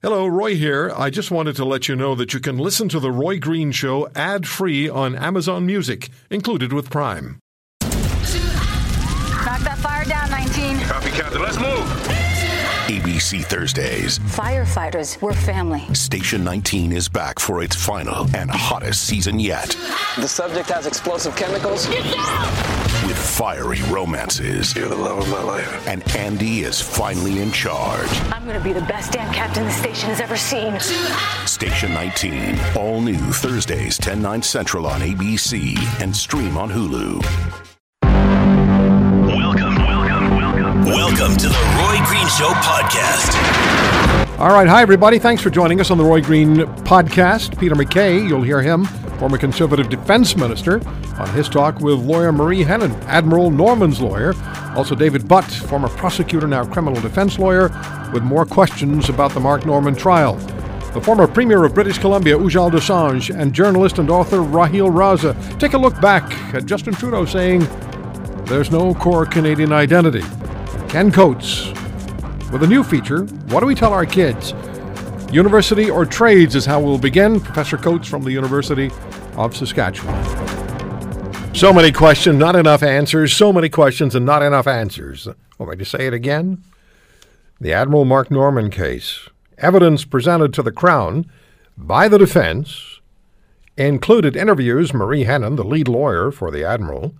Hello, Roy here. I just wanted to let you know that you can listen to The Roy Green Show ad-free on Amazon Music, included with Prime. Knock that fire down, 19. Copy, Captain. Let's move. ABC Thursdays. Firefighters, we're family. Station 19 is back for its final and hottest season yet. The subject has explosive chemicals. Get down! With fiery romances. You're the love of my life. And Andy is finally in charge. I'm going to be the best damn captain the station has ever seen. Station 19. All new Thursdays, 10, 9 Central on ABC and stream on Hulu. Welcome to the Roy Green Show podcast. All right. Hi, everybody. Thanks for joining us on the Roy Green podcast. Peter MacKay, you'll hear him. Former Conservative Defense Minister, on his talk with lawyer Marie Henein, Admiral Norman's lawyer. Also David Butt, former prosecutor, now criminal defense lawyer, with more questions about the Mark Norman trial. The former Premier of British Columbia, Ujjal Dosanjh, and journalist and author Raheel Raza take a look back at Justin Trudeau saying, there's no core Canadian identity. And Ken Coates, with a new feature, What Do We Tell Our Kids? University or Trades is how we'll begin. Professor Coates from the University of Saskatchewan. So many questions, not enough answers. So many questions and not enough answers. Want me to say it again? The Admiral Mark Norman case. Evidence presented to the Crown by the defense included interviews Marie Henein, the lead lawyer for the Admiral,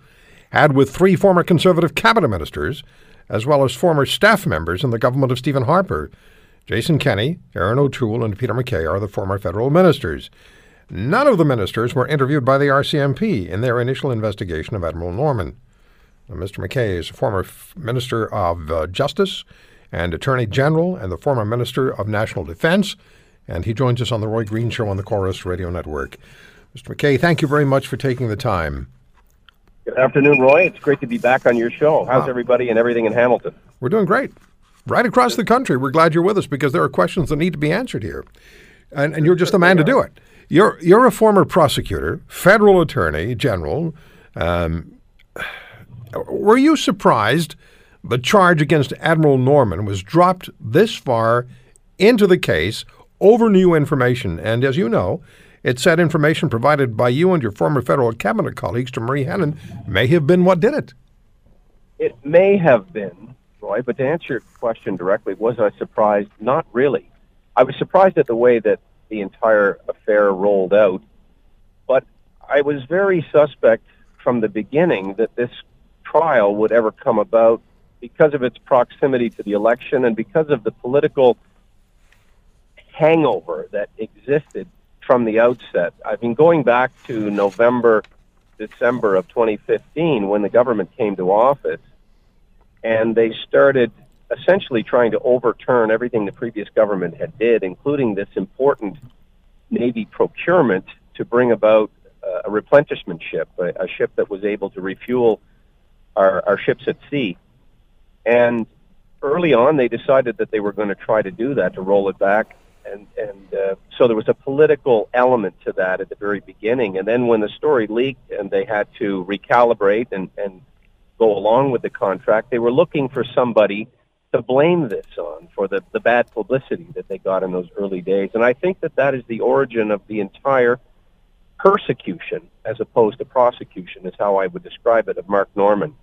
had with three former Conservative cabinet ministers, as well as former staff members in the government of Stephen Harper. Jason Kenney, Aaron O'Toole, and Peter MacKay are the former federal ministers. None of the ministers were interviewed by the RCMP in their initial investigation of Admiral Norman. Now, Mr. MacKay is a former Minister of Justice and Attorney General and the former Minister of National Defense, and he joins us on the Roy Green Show on the Chorus Radio Network. Mr. MacKay, thank you very much for taking the time. Good afternoon, Roy. It's great to be back on your show. How's everybody and everything in Hamilton? We're doing great. Right across the country, we're glad you're with us because there are questions that need to be answered here. And you're just the man to do it. You're a former prosecutor, federal attorney general. Were you surprised the charge against Admiral Norman was dropped this far into the case over new information? And as you know, it said information provided by you and your former federal cabinet colleagues to Marie Henein may have been what did it. It may have been. Roy, but to answer your question directly, was I surprised? Not really. I was surprised at the way that the entire affair rolled out, but I was very suspect from the beginning that this trial would ever come about because of its proximity to the election and because of the political hangover that existed from the outset. I've been going back to November, December of 2015 when the government came to office. And they started essentially trying to overturn everything the previous government had did, including this important Navy procurement to bring about a replenishment ship, a ship that was able to refuel our ships at sea. And early on, they decided that they were going to try to do that, to roll it back. And so there was a political element to that at the very beginning. And then when the story leaked and they had to recalibrate and go along with the contract, they were looking for somebody to blame this on for the bad publicity that they got in those early days. And I think that that is the origin of the entire persecution, as opposed to prosecution, is how I would describe it, of Mark Norman.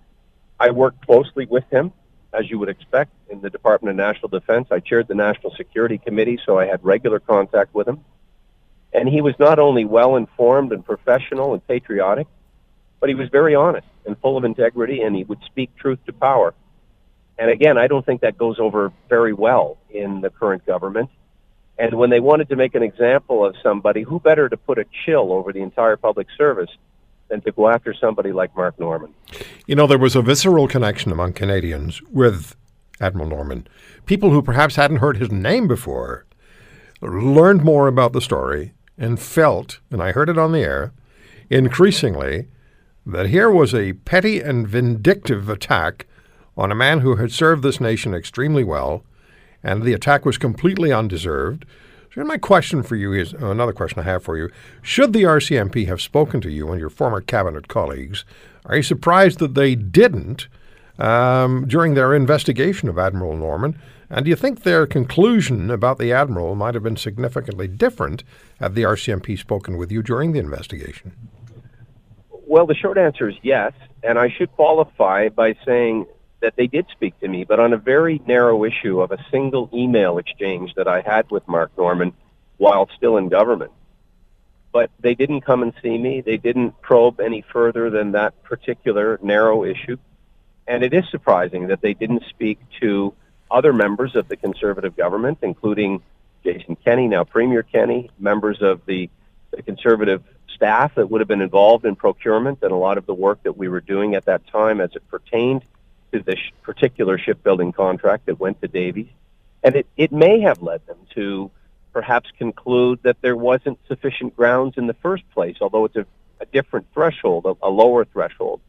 I worked closely with him, as you would expect, in the Department of National Defense. I chaired the National Security Committee, so I had regular contact with him. And he was not only well-informed and professional and patriotic, but he was very honest and full of integrity, and he would speak truth to power. And again, I don't think that goes over very well in the current government. And when they wanted to make an example of somebody, who better to put a chill over the entire public service than to go after somebody like Mark Norman? You know, there was a visceral connection among Canadians with Admiral Norman. People who perhaps hadn't heard his name before learned more about the story and felt, and I heard it on the air, increasingly, that here was a petty and vindictive attack on a man who had served this nation extremely well, and the attack was completely undeserved. So my question for you is, another question I have for you, should the RCMP have spoken to you and your former cabinet colleagues? Are you surprised that they didn't during their investigation of Admiral Norman? And do you think their conclusion about the Admiral might have been significantly different had the RCMP spoken with you during the investigation? Well, the short answer is yes, and I should qualify by saying that they did speak to me, but on a very narrow issue of a single email exchange that I had with Mark Norman while still in government. But they didn't come and see me. They didn't probe any further than that particular narrow issue. And it is surprising that they didn't speak to other members of the Conservative government, including Jason Kenney, now Premier Kenney, members of the Conservative staff that would have been involved in procurement and a lot of the work that we were doing at that time as it pertained to this particular shipbuilding contract that went to Davy. And it may have led them to perhaps conclude that there wasn't sufficient grounds in the first place, although it's a different threshold, a lower threshold.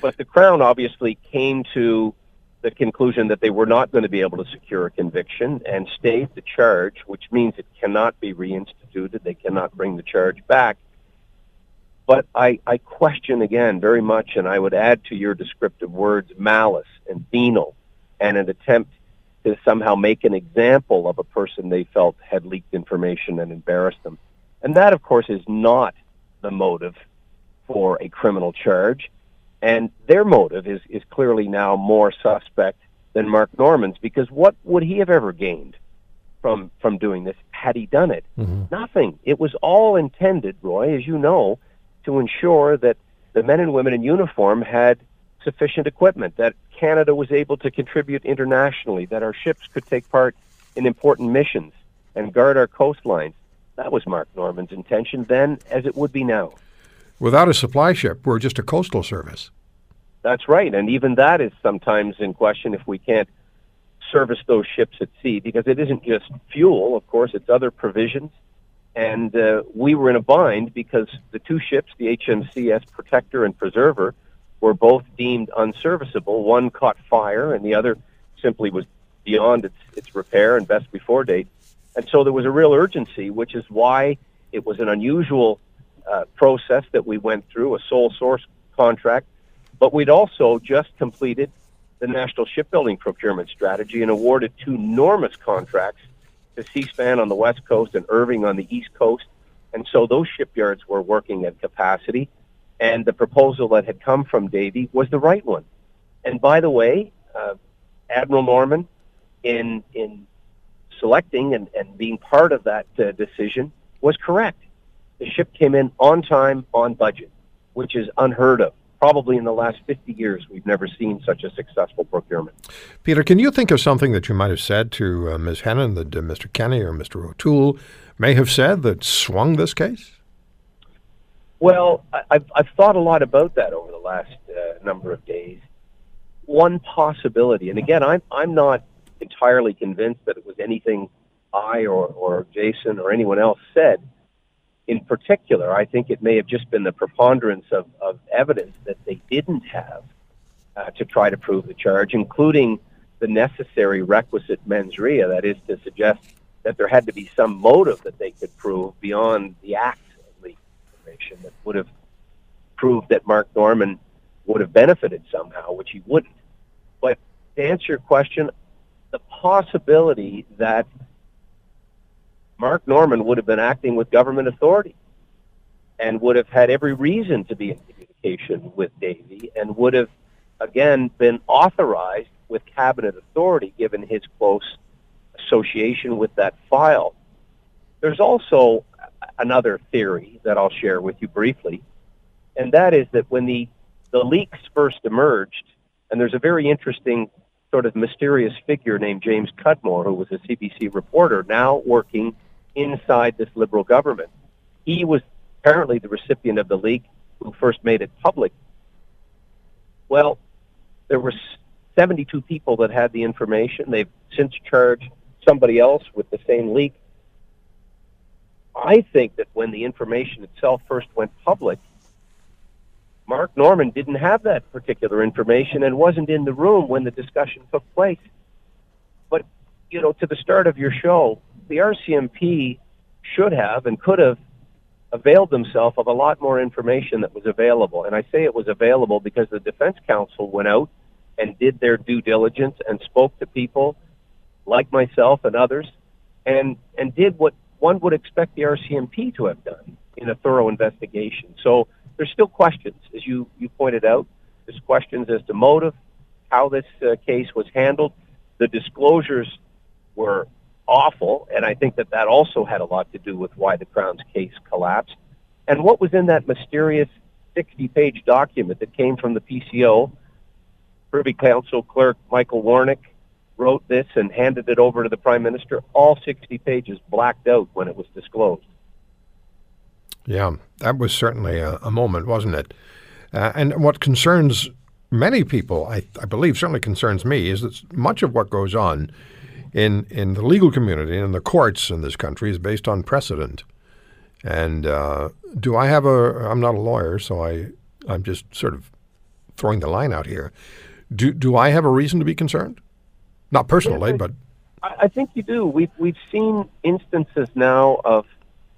But the Crown obviously came to the conclusion that they were not going to be able to secure a conviction and stayed the charge, which means it cannot be reinstituted. They cannot bring the charge back. But I question again very much, and I would add to your descriptive words, malice and venal, and an attempt to somehow make an example of a person they felt had leaked information and embarrassed them. And that, of course, is not the motive for a criminal charge. And their motive is clearly now more suspect than Mark Norman's, because what would he have ever gained from doing this had he done it? Mm-hmm. Nothing. It was all intended, Roy, as you know, to ensure that the men and women in uniform had sufficient equipment, that Canada was able to contribute internationally, that our ships could take part in important missions and guard our coastlines. That was Mark Norman's intention then, as it would be now. Without a supply ship, we're just a coastal service. That's right, and even that is sometimes in question if we can't service those ships at sea, because it isn't just fuel, of course, it's other provisions. And we were in a bind because the two ships, the HMCS Protector and Preserver, were both deemed unserviceable. One caught fire, and the other simply was beyond its repair and best before date. And so there was a real urgency, which is why it was an unusual process that we went through, a sole source contract, but we'd also just completed the national shipbuilding procurement strategy and awarded two enormous contracts to Seaspan on the West Coast and Irving on the East Coast, and so those shipyards were working at capacity, and the proposal that had come from Davy was the right one. And by the way, Admiral Norman, in selecting and being part of that decision, was correct. The ship came in on time, on budget, which is unheard of. Probably in the last 50 years, we've never seen such a successful procurement. Peter, can you think of something that you might have said to Ms. Henein that Mr. Kenney or Mr. O'Toole may have said that swung this case? Well, I've thought a lot about that over the last number of days. One possibility, and again, I'm not entirely convinced that it was anything I or Jason or anyone else said. In particular, I think it may have just been the preponderance of evidence that they didn't have to try to prove the charge, including the necessary requisite mens rea, that is to suggest that there had to be some motive that they could prove beyond the act of leaked information that would have proved that Mark Norman would have benefited somehow, which he wouldn't. But to answer your question, the possibility that Mark Norman would have been acting with government authority and would have had every reason to be in communication with Davy and would have, again, been authorized with cabinet authority given his close association with that file. There's also another theory that I'll share with you briefly, and that is that when the leaks first emerged, and there's a very interesting sort of mysterious figure named James Cudmore, who was a CBC reporter, now working inside this Liberal government. He was apparently the recipient of the leak who first made it public. Well, there were 72 people that had the information. They've since charged somebody else with the same leak. I think that when the information itself first went public, Mark Norman didn't have that particular information and wasn't in the room when the discussion took place. But, you know, to the start of your show, the RCMP should have and could have availed themselves of a lot more information that was available. And I say it was available because the Defense Council went out and did their due diligence and spoke to people like myself and others and did what one would expect the RCMP to have done in a thorough investigation. So there's still questions, as you pointed out. There's questions as to motive, how this case was handled. The disclosures were awful, and I think that also had a lot to do with why the Crown's case collapsed. And what was in that mysterious 60-page document that came from the PCO, Privy Council Clerk Michael Warnick wrote this and handed it over to the Prime Minister, all 60 pages blacked out when it was disclosed. Yeah, that was certainly a moment, wasn't it? And what concerns many people, I believe certainly concerns me, is that much of what goes on in the legal community and in the courts in this country is based on precedent. And I'm not a lawyer, so I'm just sort of throwing the line out here. Do I have a reason to be concerned? Not personally, but... I think you do. We've seen instances now of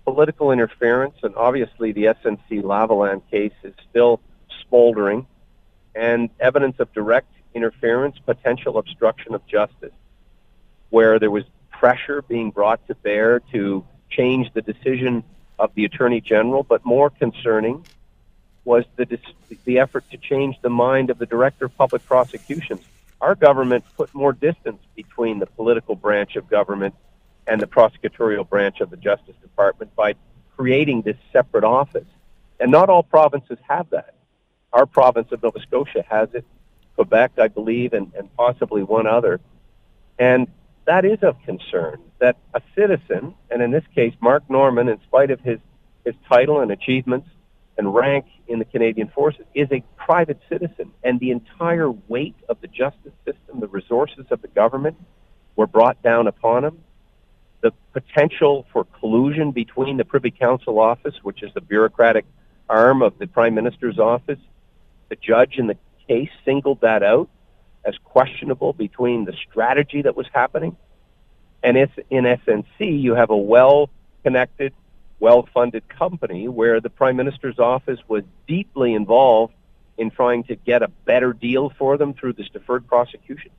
political interference, and obviously the SNC-Lavalin case is still smoldering, and evidence of direct interference, potential obstruction of justice, where there was pressure being brought to bear to change the decision of the Attorney General, but more concerning was the effort to change the mind of the Director of Public Prosecutions. Our government put more distance between the political branch of government and the prosecutorial branch of the Justice Department by creating this separate office. And not all provinces have that. Our province of Nova Scotia has it, Quebec, I believe, and possibly one other. And that is of concern, that a citizen, and in this case, Mark Norman, in spite of his title and achievements and rank in the Canadian Forces, is a private citizen. And the entire weight of the justice system, the resources of the government were brought down upon him. The potential for collusion between the Privy Council office, which is the bureaucratic arm of the Prime Minister's office, the judge in the case singled that out as questionable between the strategy that was happening. And it's in SNC, you have a well-connected, well-funded company where the Prime Minister's office was deeply involved in trying to get a better deal for them through this deferred prosecution.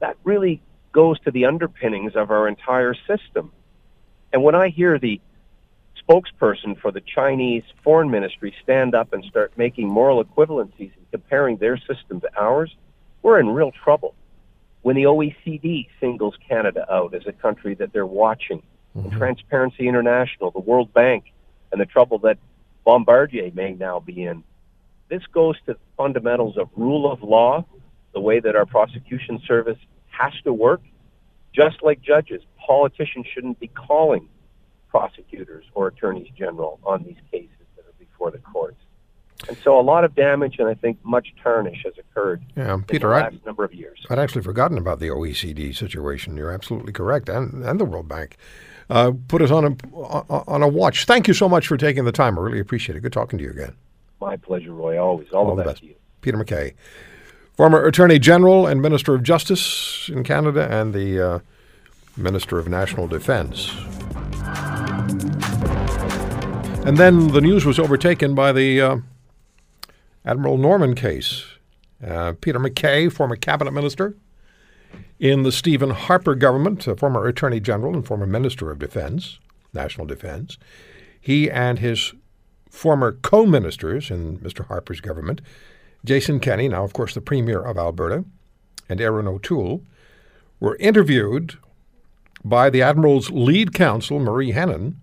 That really goes to the underpinnings of our entire system. And when I hear the spokesperson for the Chinese Foreign Ministry stand up and start making moral equivalencies and comparing their system to ours, we're in real trouble. When the OECD singles Canada out as a country that they're watching, mm-hmm. Transparency International, the World Bank, and the trouble that Bombardier may now be in, this goes to the fundamentals of rule of law, the way that our prosecution service has to work. Just like judges, politicians shouldn't be calling prosecutors or attorneys general on these cases that are before the courts. And so a lot of damage, and I think much tarnish has occurred Peter, in the last number of years. I'd actually forgotten about the OECD situation. You're absolutely correct, and the World Bank. Put us on a watch. Thank you so much for taking the time. I really appreciate it. Good talking to you again. My pleasure, Roy, always. All the best to you. Peter MacKay, former Attorney General and Minister of Justice in Canada and the Minister of National Defense. And then the news was overtaken by the... Admiral Norman case. Peter MacKay, former cabinet minister in the Stephen Harper government, a former attorney general and former minister of defense, national defense. He and his former co-ministers in Mr. Harper's government, Jason Kenney, now of course the premier of Alberta, and Aaron O'Toole, were interviewed by the Admiral's lead counsel, Marie Henein.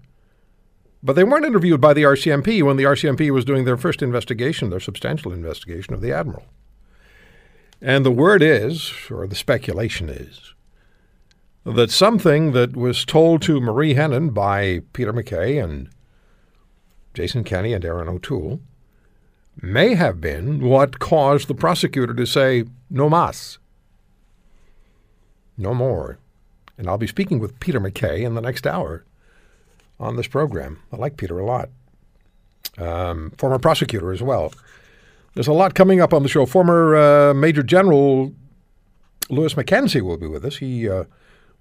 But they weren't interviewed by the RCMP when the RCMP was doing their first investigation, their substantial investigation of the Admiral. And the word is, or the speculation is, that something that was told to Marie Henein by Peter MacKay and Jason Kenney and Aaron O'Toole may have been what caused the prosecutor to say, no mas, no more. And I'll be speaking with Peter MacKay in the next hour on this program. I like Peter a lot. Former prosecutor as well. There's a lot coming up on the show. Former Major General Lewis Mackenzie will be with us. He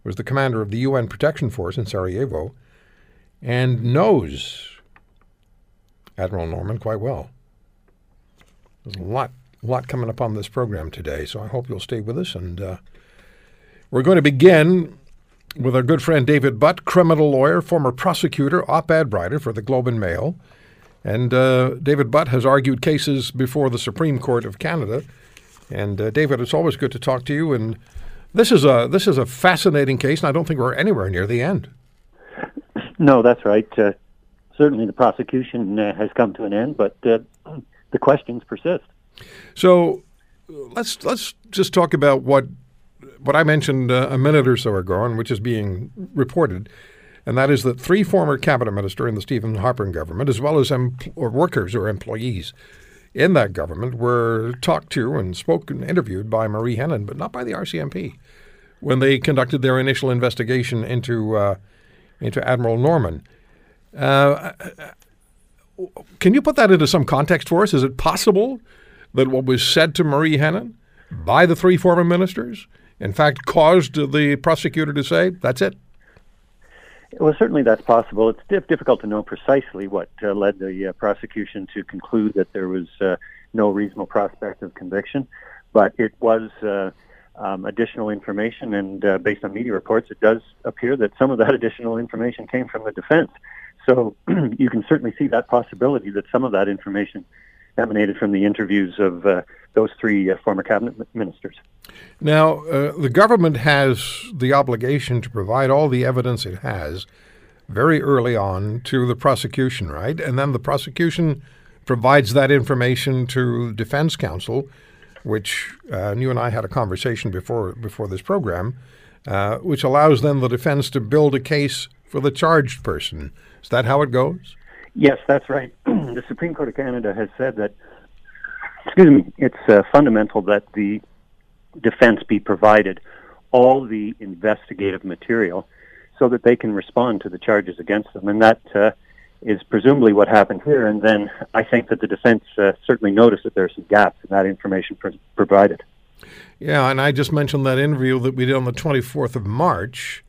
was the commander of the UN Protection Force in Sarajevo and knows Admiral Norman quite well. There's a lot a lot coming up on this program today, so I hope you'll stay with us. And we're going to begin with our good friend David Butt, criminal lawyer, former prosecutor, op-ed writer for the Globe and Mail. And David Butt has argued cases before the Supreme Court of Canada. And David, it's always good to talk to you. And this is a fascinating case, and I don't think we're anywhere near the end. No, that's right. Certainly the prosecution has come to an end, but the questions persist. So let's just talk about what I mentioned a minute or so ago, and which is being reported, and that is that three former cabinet ministers in the Stephen Harper government, as well as workers or employees in that government, were talked to and spoken, interviewed by Marie Henein, but not by the RCMP, when they conducted their initial investigation into Admiral Norman. Can you put that into some context for us? Is it possible that what was said to Marie Henein by the three former ministers, in fact, caused the prosecutor to say, that's it? Well, certainly that's possible. It's difficult to know precisely what led the prosecution to conclude that there was no reasonable prospect of conviction, but it was additional information, and based on media reports, it does appear that some of that additional information came from the defense. So you can certainly see that possibility that some of that information emanated from the interviews of those three former cabinet ministers. Now, the government has the obligation to provide all the evidence it has very early on to the prosecution, right? And then the prosecution provides that information to defense counsel, which you and I had a conversation before this program, which allows then the defense to build a case for the charged person. Is that how it goes? Yes, that's right. The Supreme Court of Canada has said that, it's fundamental that the defense be provided all the investigative material so that they can respond to the charges against them. And that is presumably what happened here. And then I think that the defense certainly noticed that there are some gaps in that information provided. Yeah, and I just mentioned that interview that we did on the 24th of March,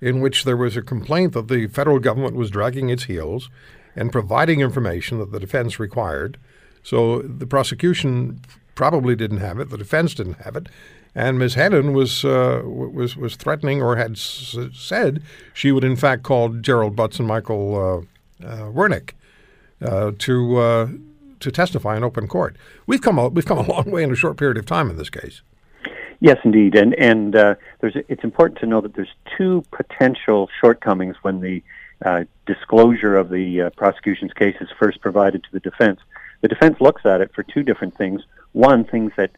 in which there was a complaint that the federal government was dragging its heels and providing information that the defense required. So the prosecution probably didn't have it, the defense didn't have it, and Ms. Henein was threatening, or had said she would in fact call Gerald Butts and Michael Wernick to testify in open court. We've come a long way in a short period of time in this case. Yes, indeed, and it's important to know that there's two potential shortcomings when the disclosure of the prosecution's case is first provided to the defense. The defense looks at it for two different things. One, things that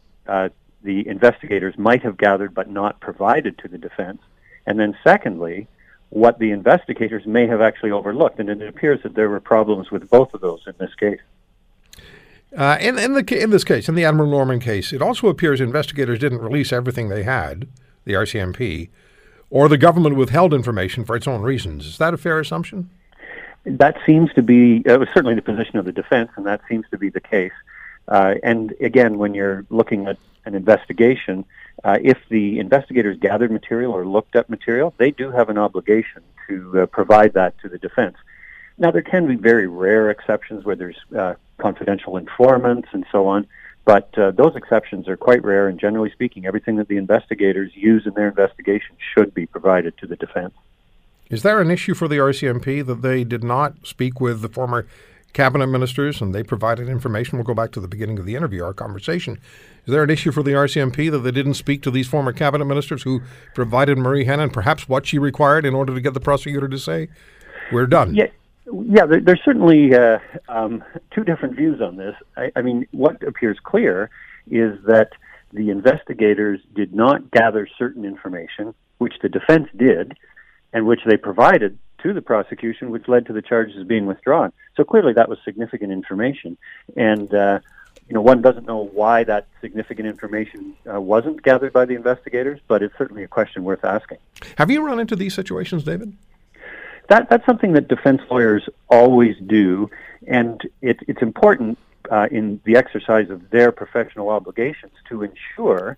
the investigators might have gathered but not provided to the defense, and then secondly, what the investigators may have actually overlooked, and it appears that there were problems with both of those in this case. In the Admiral Norman case, it also appears investigators didn't release everything they had, the RCMP, or the government withheld information for its own reasons. Is that a fair assumption? That seems to be certainly the position of the defense, and that seems to be the case. And again, when you're looking at an investigation, if the investigators gathered material or looked up material, they do have an obligation to provide that to the defense. Now, there can be very rare exceptions where there's confidential informants and so on, but those exceptions are quite rare, and generally speaking, everything that the investigators use in their investigation should be provided to the defense. Is there an issue for the RCMP that they did not speak with the former cabinet ministers and they provided information? We'll go back to the beginning of the interview, our conversation. Is there an issue for the RCMP that they didn't speak to these former cabinet ministers who provided Marie Henein perhaps what she required in order to get the prosecutor to say, we're done? Yeah, there's certainly two different views on this. I mean, what appears clear is that the investigators did not gather certain information, which the defense did, and which they provided to the prosecution, which led to the charges being withdrawn. So clearly that was significant information. And, one doesn't know why that significant information wasn't gathered by the investigators, but it's certainly a question worth asking. Have you run into these situations, David? That's something that defense lawyers always do, and it's important in the exercise of their professional obligations to ensure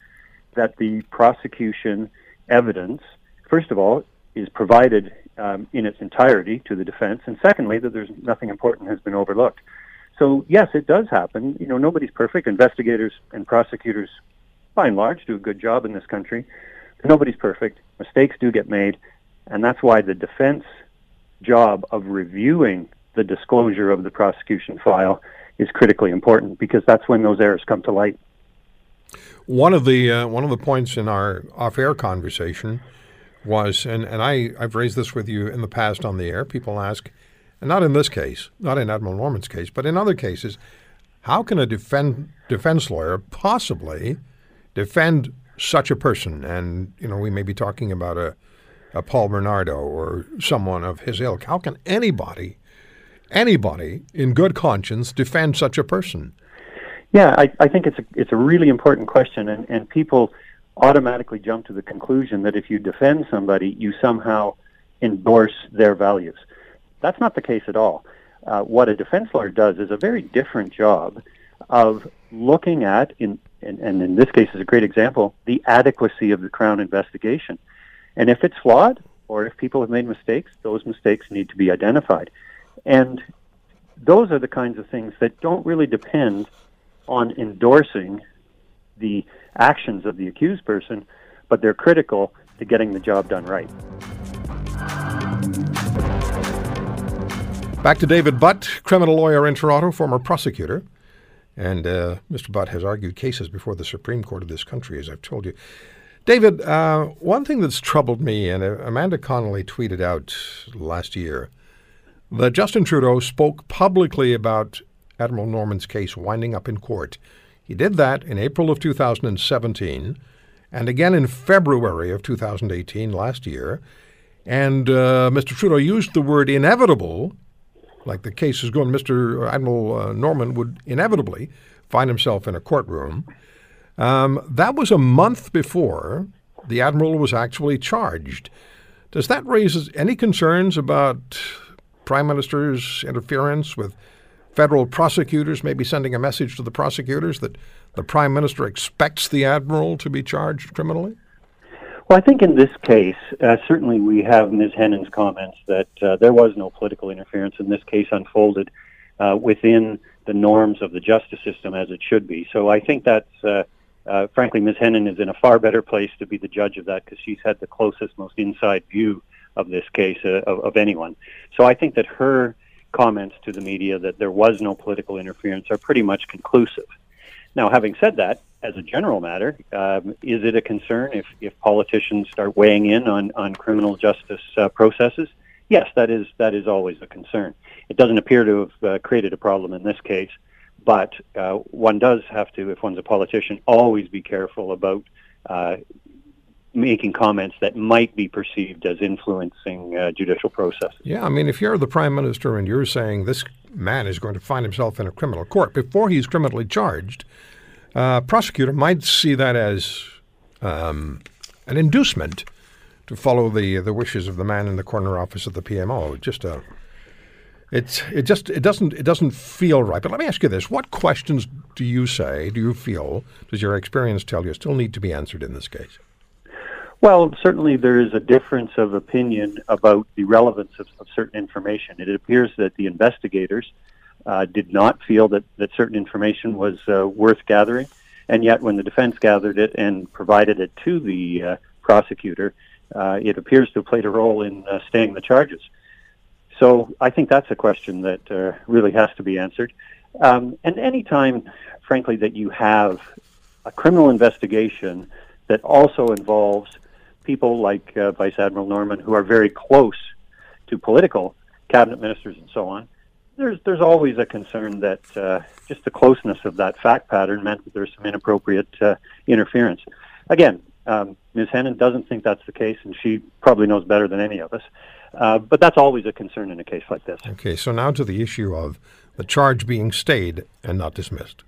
that the prosecution evidence, first of all, is provided in its entirety to the defense, and secondly, that there's nothing important has been overlooked. So yes, it does happen. You know, nobody's perfect. Investigators and prosecutors, by and large, do a good job in this country. Nobody's perfect. Mistakes do get made. And that's why the defense job of reviewing the disclosure of the prosecution file is critically important, because that's when those errors come to light. One of the points in our off-air conversation was, and I've raised this with you in the past on the air, people ask, and not in this case, not in Admiral Norman's case, but in other cases, how can a defense lawyer possibly defend such a person? And, you know, we may be talking about a Paul Bernardo or someone of his ilk. How can anybody in good conscience defend such a person? Yeah, I think it's a really important question, and people automatically jump to the conclusion that if you defend somebody, you somehow endorse their values. That's not the case at all. What a defense lawyer does is a very different job of looking at, and in this case is a great example, the adequacy of the Crown investigation. And if it's flawed, or if people have made mistakes, those mistakes need to be identified. And those are the kinds of things that don't really depend on endorsing the actions of the accused person, but they're critical to getting the job done right. Back to David Butt, criminal lawyer in Toronto, former prosecutor. And Mr. Butt has argued cases before the Supreme Court of this country, as I've told you. David, one thing that's troubled me, and Amanda Connolly tweeted out last year, that Justin Trudeau spoke publicly about Admiral Norman's case winding up in court. He did that in April of 2017, and again in February of 2018, last year. And Mr. Trudeau used the word inevitable, like the case is going, Admiral Norman would inevitably find himself in a courtroom. That was a month before the Admiral was actually charged. Does that raise any concerns about Prime Minister's interference with federal prosecutors, maybe sending a message to the prosecutors that the Prime Minister expects the Admiral to be charged criminally? Well, I think in this case, certainly we have Ms. Henen's comments that there was no political interference, and this case unfolded within the norms of the justice system as it should be. So I think that's, frankly, Ms. Henein is in a far better place to be the judge of that, because she's had the closest, most inside view of this case of anyone. So I think that her comments to the media that there was no political interference are pretty much conclusive. Now, having said that, as a general matter, is it a concern if politicians start weighing in on criminal justice processes? Yes, that is always a concern. It doesn't appear to have created a problem in this case, but one does have to, if one's a politician, always be careful about making comments that might be perceived as influencing judicial processes. Yeah, I mean, if you're the Prime Minister and you're saying this man is going to find himself in a criminal court before he's criminally charged, a prosecutor might see that as an inducement to follow the wishes of the man in the corner office of the PMO. It doesn't feel right. But let me ask you this: what questions does your experience tell you still need to be answered in this case? Well, certainly there is a difference of opinion about the relevance of certain information. It appears that the investigators did not feel that certain information was worth gathering, and yet when the defense gathered it and provided it to the prosecutor, it appears to have played a role in staying the charges. So I think that's a question that really has to be answered. And any time, frankly, that you have a criminal investigation that also involves people like Vice Admiral Norman, who are very close to political cabinet ministers and so on, there's always a concern that just the closeness of that fact pattern meant that there's some inappropriate interference. Again, Ms. Henein doesn't think that's the case, and she probably knows better than any of us. But that's always a concern in a case like this. Okay, so now to the issue of the charge being stayed and not dismissed.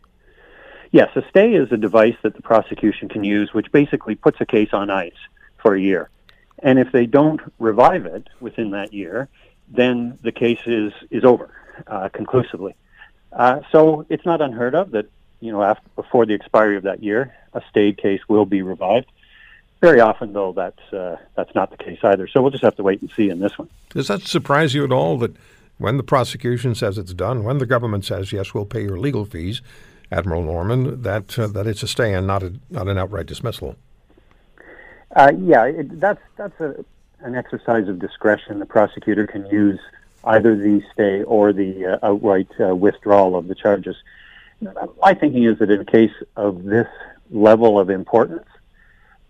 Yes, a stay is a device that the prosecution can use, which basically puts a case on ice for a year. And if they don't revive it within that year, then the case is over conclusively. So it's not unheard of that, you know, before the expiry of that year, a stayed case will be revived. Very often, though, that's not the case either. So we'll just have to wait and see in this one. Does that surprise you at all that When the prosecution says it's done, when the government says, yes, we'll pay your legal fees, Admiral Norman, that it's a stay and not an outright dismissal. That's an exercise of discretion. The prosecutor can use either the stay or the outright withdrawal of the charges. My thinking is that in a case of this level of importance,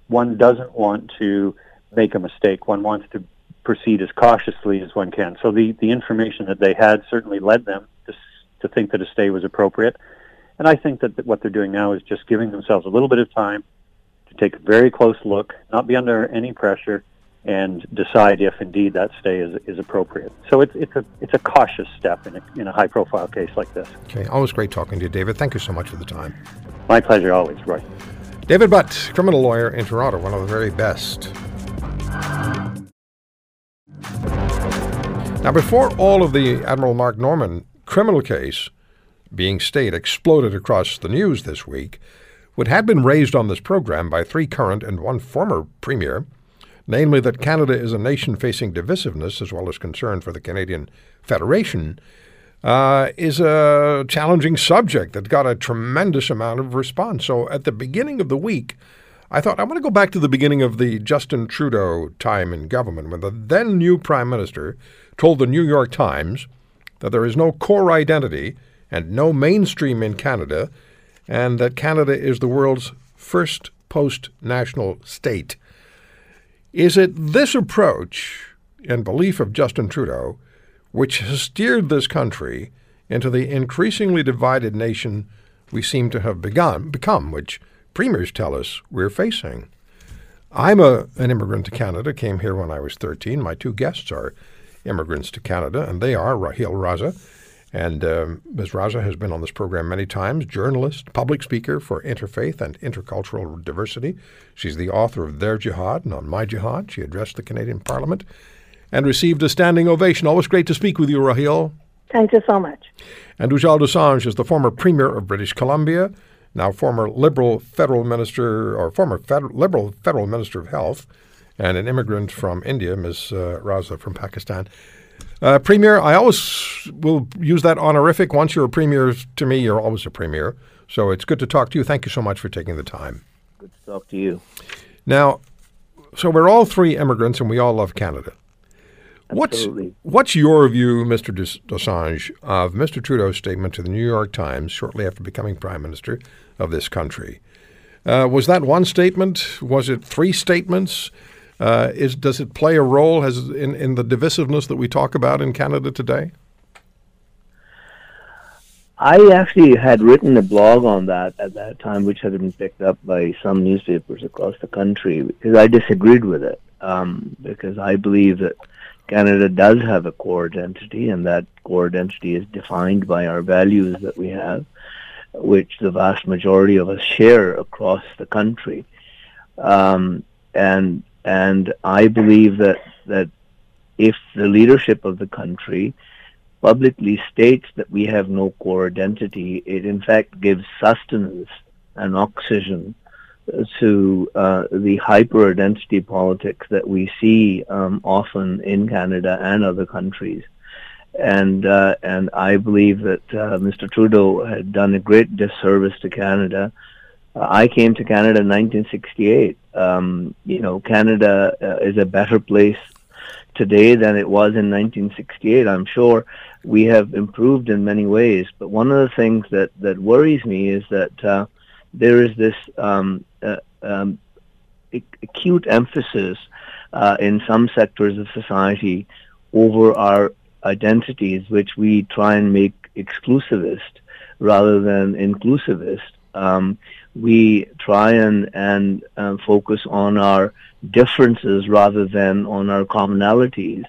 one doesn't want to make a mistake. One wants to proceed as cautiously as one can. So the information that they had certainly led them to think that a stay was appropriate. And I think that what they're doing now is just giving themselves a little bit of time to take a very close look, not be under any pressure, and decide if indeed that stay is appropriate. So it's a cautious step in a high-profile case like this. Okay, always great talking to you, David. Thank you so much for the time. My pleasure always, Roy. David Butt, criminal lawyer in Toronto, one of the very best. Now, before all of the Admiral Mark Norman criminal case being stayed exploded across the news this week, what had been raised on this program by three current and one former premier, namely that Canada is a nation facing divisiveness as well as concern for the Canadian Federation, is a challenging subject that got a tremendous amount of response. So at the beginning of the week, I thought I want to go back to the beginning of the Justin Trudeau time in government when the then new Prime Minister told the New York Times that there is no core identity and no mainstream in Canada and that Canada is the world's first post-national state. Is it this approach and belief of Justin Trudeau which has steered this country into the increasingly divided nation we seem to have become, which premiers tell us we're facing? I'm an immigrant to Canada, came here when I was 13. My two guests are immigrants to Canada, and they are Raheel Raza. And Ms. Raza has been on this program many times, journalist, public speaker for interfaith and intercultural diversity. She's the author of Their Jihad and On My Jihad. She addressed the Canadian Parliament and received a standing ovation. Always great to speak with you, Raheel. Thank you so much. And Ujjal Dosanjh is the former Premier of British Columbia, now former Liberal Federal Minister of Health, and an immigrant from India, Ms. Raza from Pakistan. Premier, I always will use that honorific. Once you're a premier, to me, you're always a premier. So it's good to talk to you. Thank you so much for taking the time. Good to talk to you. Now, so we're all three immigrants and we all love Canada. Absolutely. What's your view, Mr. Dosanjh, of Mr. Trudeau's statement to the New York Times shortly after becoming Prime Minister of this country? Was that one statement? Was it three statements? Does it play a role in the divisiveness that we talk about in Canada today? I actually had written a blog on that at that time, which had been picked up by some newspapers across the country, because I disagreed with it, because I believe that Canada does have a core identity, and that core identity is defined by our values that we have, which the vast majority of us share across the country. And I believe that if the leadership of the country publicly states that we have no core identity, it in fact gives sustenance and oxygen to the hyper-identity politics that we see often in Canada and other countries. And I believe that Mr. Trudeau had done a great disservice to Canada. I came to Canada in 1968. Canada is a better place today than it was in 1968. I'm sure we have improved in many ways. But one of the things that worries me is that there is this acute emphasis in some sectors of society over our identities, which we try and make exclusivist rather than inclusivist. We try and focus on our differences rather than on our commonalities.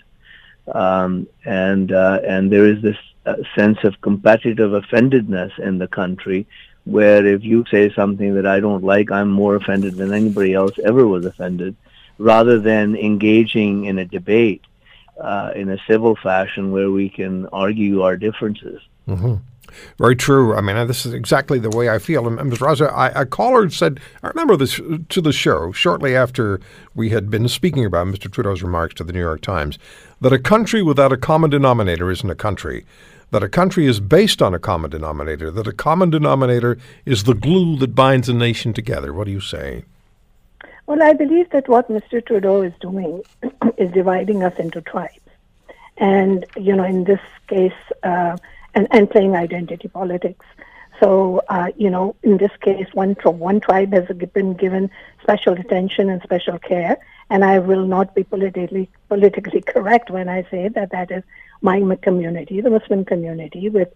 And there is this sense of competitive offendedness in the country, where if you say something that I don't like, I'm more offended than anybody else ever was offended, rather than engaging in a debate in a civil fashion where we can argue our differences. Mm-hmm. Very true. I mean, this is exactly the way I feel. And Ms. Raza, a caller said, I remember this to the show shortly after we had been speaking about Mr. Trudeau's remarks to the New York Times, that a country without a common denominator isn't a country, that a country is based on a common denominator, that a common denominator is the glue that binds a nation together. What do you say? Well, I believe that what Mr. Trudeau is doing is dividing us into tribes. And, you know, in this case, and playing identity politics. So, you know, in this case, one tribe has been given special attention and special care. And I will not be politically correct when I say that is my community, the Muslim community, with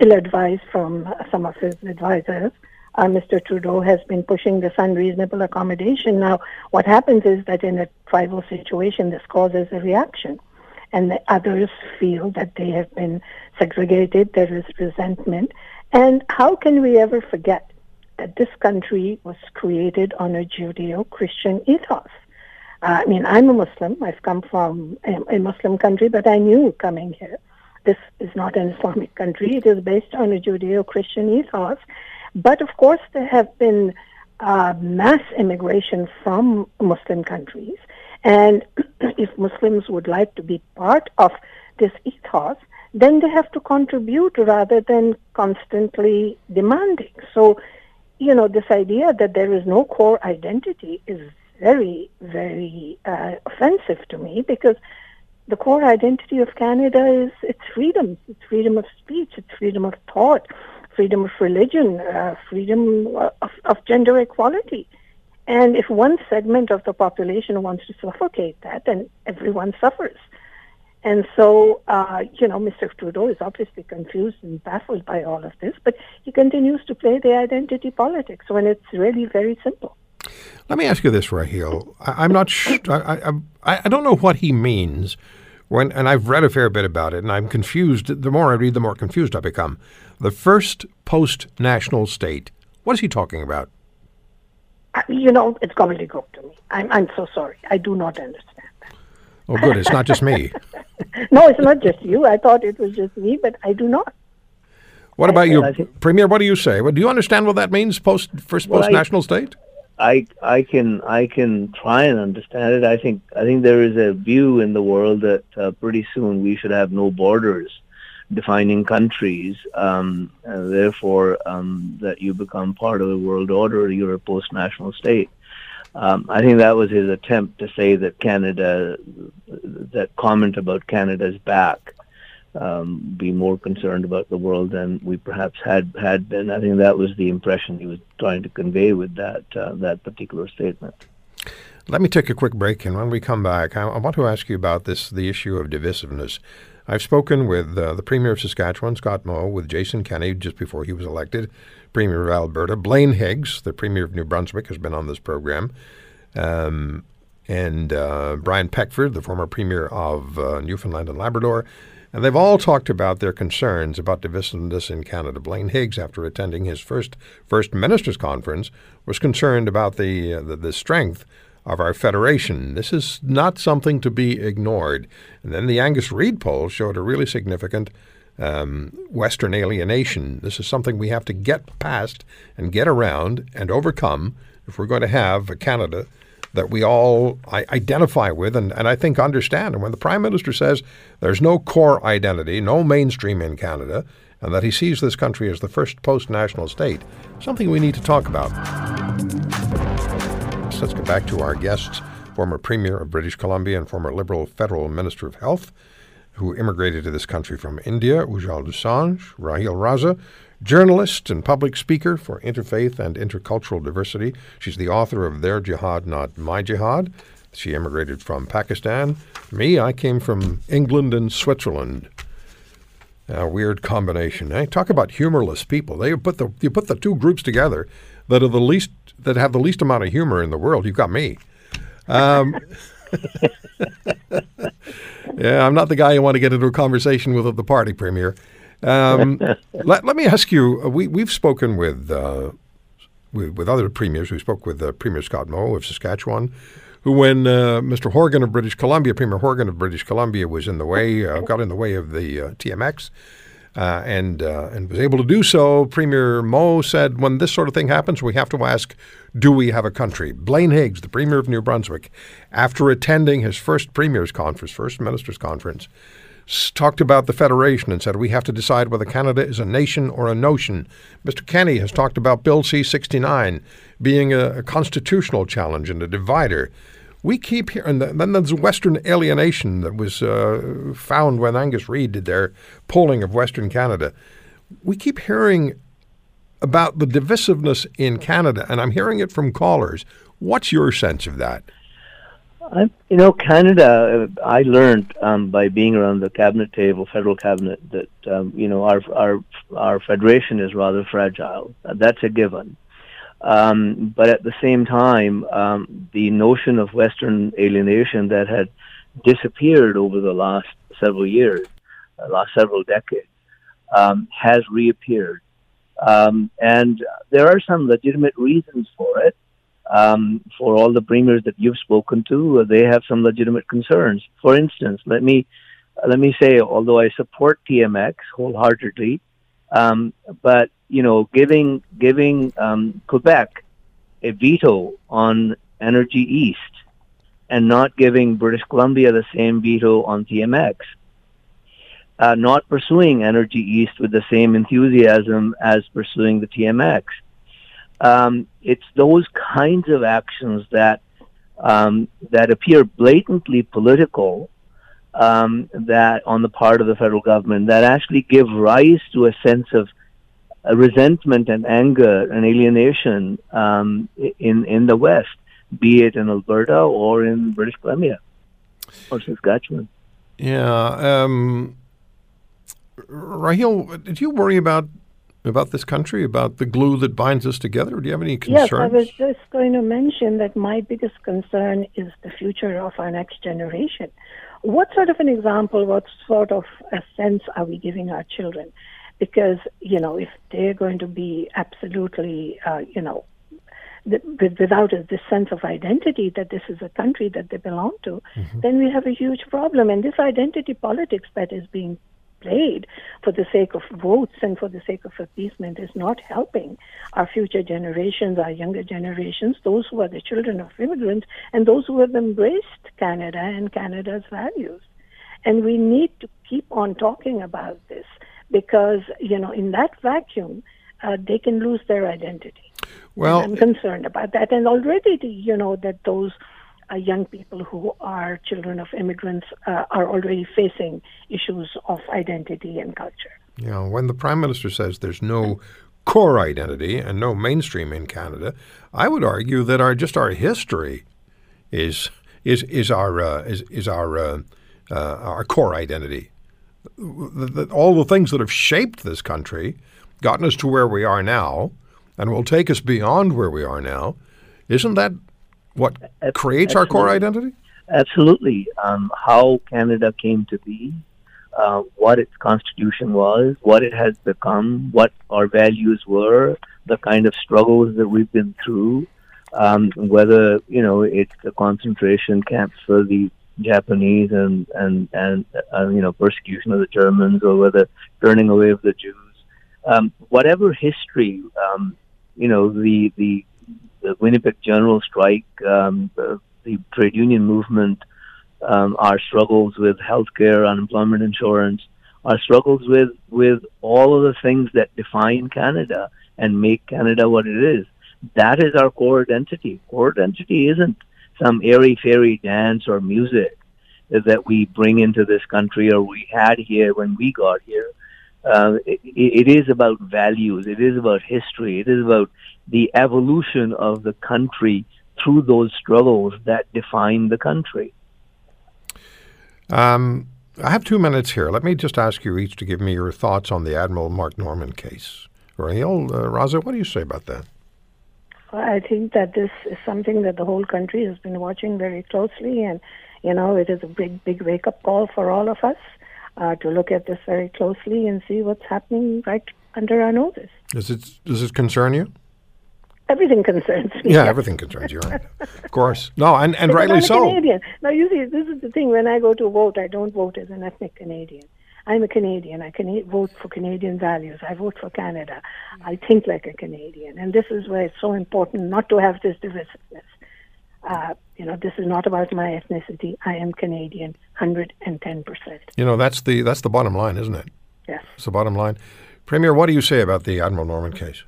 ill advice from some of his advisors. Mr. Trudeau has been pushing this unreasonable accommodation. Now, what happens is that in a tribal situation, this causes a reaction. And the others feel that they have been segregated. There is resentment. And how can we ever forget that this country was created on a Judeo-Christian ethos? I mean, I'm a Muslim. I've come from a Muslim country, but I knew coming here, this is not an Islamic country. It is based on a Judeo-Christian ethos. But, of course, there have been mass immigration from Muslim countries. And if Muslims would like to be part of this ethos, then they have to contribute rather than constantly demanding. So, you know, this idea that there is no core identity is very, very offensive to me, because the core identity of Canada is its freedoms. It's freedom of speech, it's freedom of thought, freedom of religion, freedom of gender equality. And if one segment of the population wants to suffocate that, then everyone suffers. And so, you know, Mr. Trudeau is obviously confused and baffled by all of this, but he continues to play the identity politics when it's really very simple. Let me ask you this, Raheel. I'm not sure. I don't know what he means when, and I've read a fair bit about it, and I'm confused. The more I read, the more confused I become. The first post-national state. What is he talking about? You know, it's gobbledygook to me. I'm so sorry. I do not understand that. Oh, good. It's not just me. No, it's not just you. I thought it was just me, but I do not. What about you, Premier? What do you say? Do you understand what that means? Post-national state. I can try and understand it. I think there is a view in the world that pretty soon we should have no borders defining countries, and therefore that you become part of the world order, you're a post-national state. I think that was his attempt to say that Canada, that comment about Canada's back, be more concerned about the world than we perhaps had been. I think that was the impression he was trying to convey with that particular statement. Let me take a quick break, and when we come back, I want to ask you about the issue of divisiveness. I've spoken with the Premier of Saskatchewan, Scott Moe, with Jason Kenney just before he was elected, Premier of Alberta. Blaine Higgs, the Premier of New Brunswick, has been on this program. And Brian Peckford, the former Premier of Newfoundland and Labrador. And they've all talked about their concerns about divisiveness in Canada. Blaine Higgs, after attending his first Ministers' Conference, was concerned about the strength of our federation. This is not something to be ignored. And then the Angus Reid poll showed a really significant Western alienation. This is something we have to get past and get around and overcome if we're going to have a Canada that we all identify with and I think understand. And when the Prime Minister says there's no core identity, no mainstream in Canada, and that he sees this country as the first post-national state, something we need to talk about. Let's get back to our guests, former Premier of British Columbia and former Liberal Federal Minister of Health, who immigrated to this country from India, Ujjal Dosanjh, Raheel Raza, journalist and public speaker for interfaith and intercultural diversity. She's the author of Their Jihad, Not My Jihad. She immigrated from Pakistan. Me, I came from England and Switzerland. A weird combination. Hey, talk about humorless people. You put the two groups together that have the least amount of humor in the world. You've got me. Yeah, I'm not the guy you want to get into a conversation with at the party, Premier. Let me ask you, we've spoken with other premiers. We spoke with Premier Scott Moe of Saskatchewan, who when Premier Horgan of British Columbia was got in the way of the TMX, and was able to do so. Premier Moe said, when this sort of thing happens, we have to ask, do we have a country? Blaine Higgs, the Premier of New Brunswick, after attending his first Premier's Conference, First Minister's Conference, talked about the Federation and said, we have to decide whether Canada is a nation or a notion. Mr. Kenney has talked about Bill C-69 being a constitutional challenge and a divider. We keep hearing, and then there's Western alienation that was found when Angus Reid did their polling of Western Canada. We keep hearing about the divisiveness in Canada, and I'm hearing it from callers. What's your sense of that? You know, Canada, I learned by being around the cabinet table, federal cabinet, that, you know, our federation is rather fragile. That's a given. But at the same time, the notion of Western alienation that had disappeared over the last several years, last several decades, has reappeared. And there are some legitimate reasons for it. For all the premiers that you've spoken to, they have some legitimate concerns. For instance, let me say, although I support TMX wholeheartedly, but you know, giving Quebec a veto on Energy East and not giving British Columbia the same veto on TMX, not pursuing Energy East with the same enthusiasm as pursuing the TMX. It's those kinds of actions that that appear blatantly political, that on the part of the federal government, that actually give rise to a sense of resentment and anger and alienation in the West, be it in Alberta or in British Columbia or Saskatchewan. Yeah, Raheel, did you worry about this country, about the glue that binds us together? Do you have any concerns? Yes, I was just going to mention that my biggest concern is the future of our next generation. What sort of an example, what sort of a sense are we giving our children? Because, you know, if they're going to be absolutely, you know, without this sense of identity that this is a country that they belong to, mm-hmm. then we have a huge problem. And this identity politics that is being played for the sake of votes and for the sake of appeasement is not helping our future generations, our younger generations, those who are the children of immigrants and those who have embraced Canada and Canada's values. And we need to keep on talking about this because, you know, in that vacuum, they can lose their identity. Well, I'm concerned about that. And already, you know, that those young people who are children of immigrants are already facing issues of identity and culture. Yeah, when the Prime Minister says there's no core identity and no mainstream in Canada, I would argue that our history is our core identity. All the things that have shaped this country, gotten us to where we are now, and will take us beyond where we are now, isn't that what creates our core identity? Absolutely. How Canada came to be, what its constitution was, what it has become, what our values were, the kind of struggles that we've been through, whether, you know, it's the concentration camps for the Japanese and you know, persecution of the Germans, or whether turning away of the Jews, whatever history, you know, the Winnipeg General Strike, the trade union movement, our struggles with healthcare, unemployment insurance, our struggles with all of the things that define Canada and make Canada what it is. That is our core identity. Core identity isn't some airy-fairy dance or music that we bring into this country or we had here when we got here. It is about values. It is about history. It is about the evolution of the country through those struggles that define the country. I have 2 minutes here. Let me just ask you each to give me your thoughts on the Admiral Mark Norman case. Raheel, Raza, what do you say about that? I think that this is something that the whole country has been watching very closely, and, you know, it is a big, big wake-up call for all of us to look at this very closely and see what's happening right under our noses. Does it concern you? Everything concerns me. Yeah, everything concerns you, right? Of course. No, and rightly so. I'm a Canadian. Now, you see, this is the thing. When I go to vote, I don't vote as an ethnic Canadian. I'm a Canadian. I can vote for Canadian values. I vote for Canada. I think like a Canadian. And this is where it's so important not to have this divisiveness. This is not about my ethnicity. I am Canadian, 110%. That's the bottom line, isn't it? Yes. It's the bottom line. Premier, what do you say about the Admiral Norman case?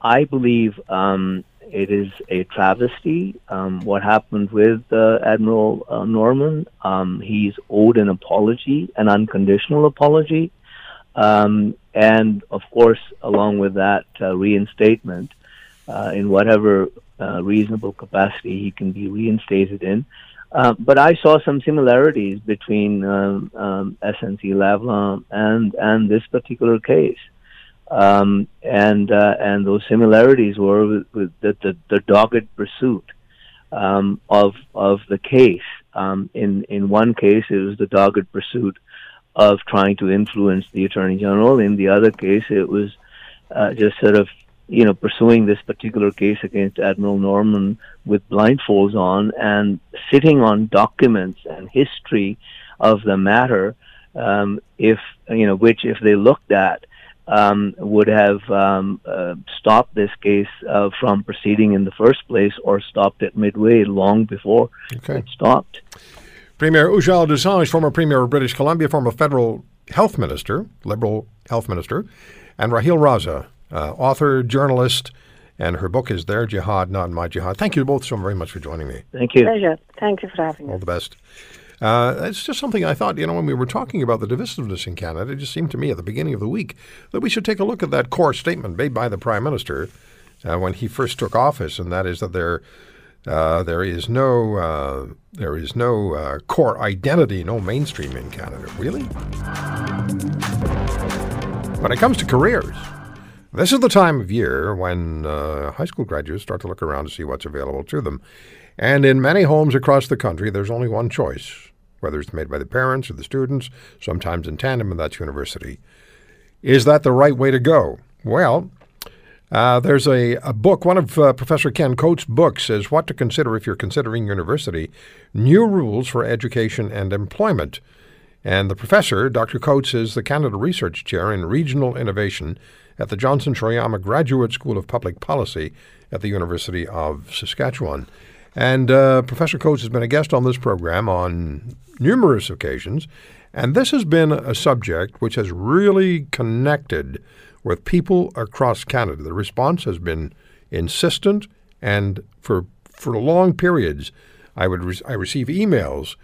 I believe it is a travesty. What happened with Admiral Norman, he's owed an apology, an unconditional apology. And, of course, along with that reinstatement, in whatever reasonable capacity he can be reinstated in. But I saw some similarities between SNC-Lavalin and this particular case. And those similarities were with the dogged pursuit of the case. In one case, it was the dogged pursuit of trying to influence the Attorney General. In the other case, it was just sort of pursuing this particular case against Admiral Norman with blindfolds on and sitting on documents and history of the matter, which if they looked at, would have stopped this case from proceeding in the first place, or stopped it midway long before it stopped. Premier Ujjal Dosanjh, former Premier of British Columbia, former federal health minister, Liberal health minister, and Raheel Raza, author, journalist, and her book is Their Jihad, Not My Jihad. Thank you both so very much for joining me. Thank you. Pleasure. Thank you for having me. All the best. It's just something I thought, when we were talking about the divisiveness in Canada, it just seemed to me at the beginning of the week that we should take a look at that core statement made by the Prime Minister when he first took office, and that is that there is no core identity, no mainstream in Canada. Really? When it comes to careers, this is the time of year when high school graduates start to look around to see what's available to them. And in many homes across the country, there's only one choice, whether it's made by the parents or the students, sometimes in tandem, and that's university. Is that the right way to go? Well, there's a book, one of Professor Ken Coates' books is What to Consider If You're Considering University, New Rules for Education and Employment. And the professor, Dr. Coates, is the Canada Research Chair in Regional Innovation at the Johnson-Shoyama Graduate School of Public Policy at the University of Saskatchewan. And Professor Coates has been a guest on this program on numerous occasions, and this has been a subject which has really connected with people across Canada. The response has been insistent, and for long periods, I receive emails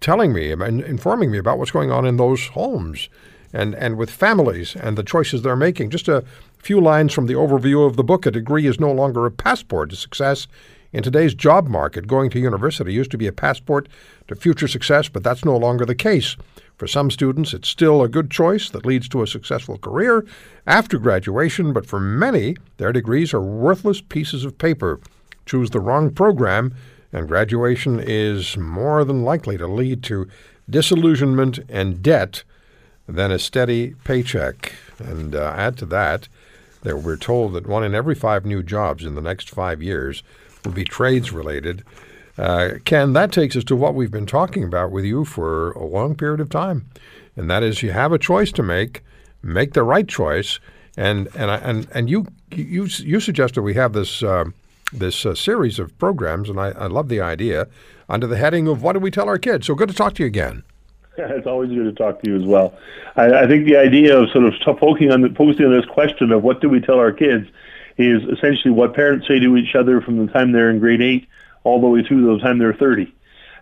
telling me and informing me about what's going on in those homes and with families and the choices they're making. Just a few lines from the overview of the book. A degree is no longer a passport to success. In today's job market, going to university used to be a passport to future success, but that's no longer the case. For some students, it's still a good choice that leads to a successful career after graduation, but for many, their degrees are worthless pieces of paper. Choose the wrong program, and graduation is more than likely to lead to disillusionment and debt than a steady paycheck. And add to that, that we're told that 1 in every 5 new jobs in the next 5 years will be trades-related. Ken, that takes us to what we've been talking about with you for a long period of time, and that is you have a choice to make the right choice. And you suggested we have this this series of programs, and I love the idea, under the heading of what do we tell our kids? So good to talk to you again. It's always good to talk to you as well. I think the idea of sort of focusing on this question of what do we tell our kids is essentially what parents say to each other from the time they're in grade 8 all the way through the time they're 30,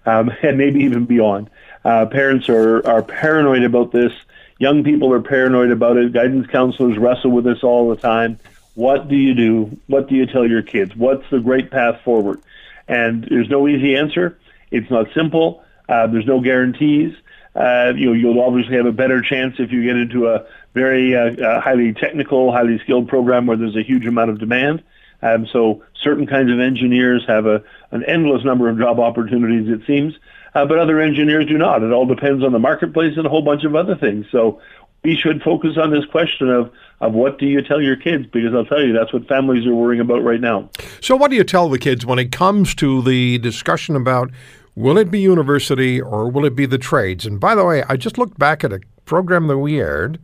and maybe even beyond. Parents are paranoid about this. Young people are paranoid about it. Guidance counselors wrestle with this all the time. What do you do? What do you tell your kids? What's the right path forward? And there's no easy answer. It's not simple. There's no guarantees. You'll obviously have a better chance if you get into a very highly technical, highly skilled program where there's a huge amount of demand. So certain kinds of engineers have an endless number of job opportunities, it seems, but other engineers do not. It all depends on the marketplace and a whole bunch of other things. So we should focus on this question of what do you tell your kids, because I'll tell you that's what families are worrying about right now. So what do you tell the kids when it comes to the discussion about Will it be university or will it be the trades? And by the way, I just looked back at a program that we aired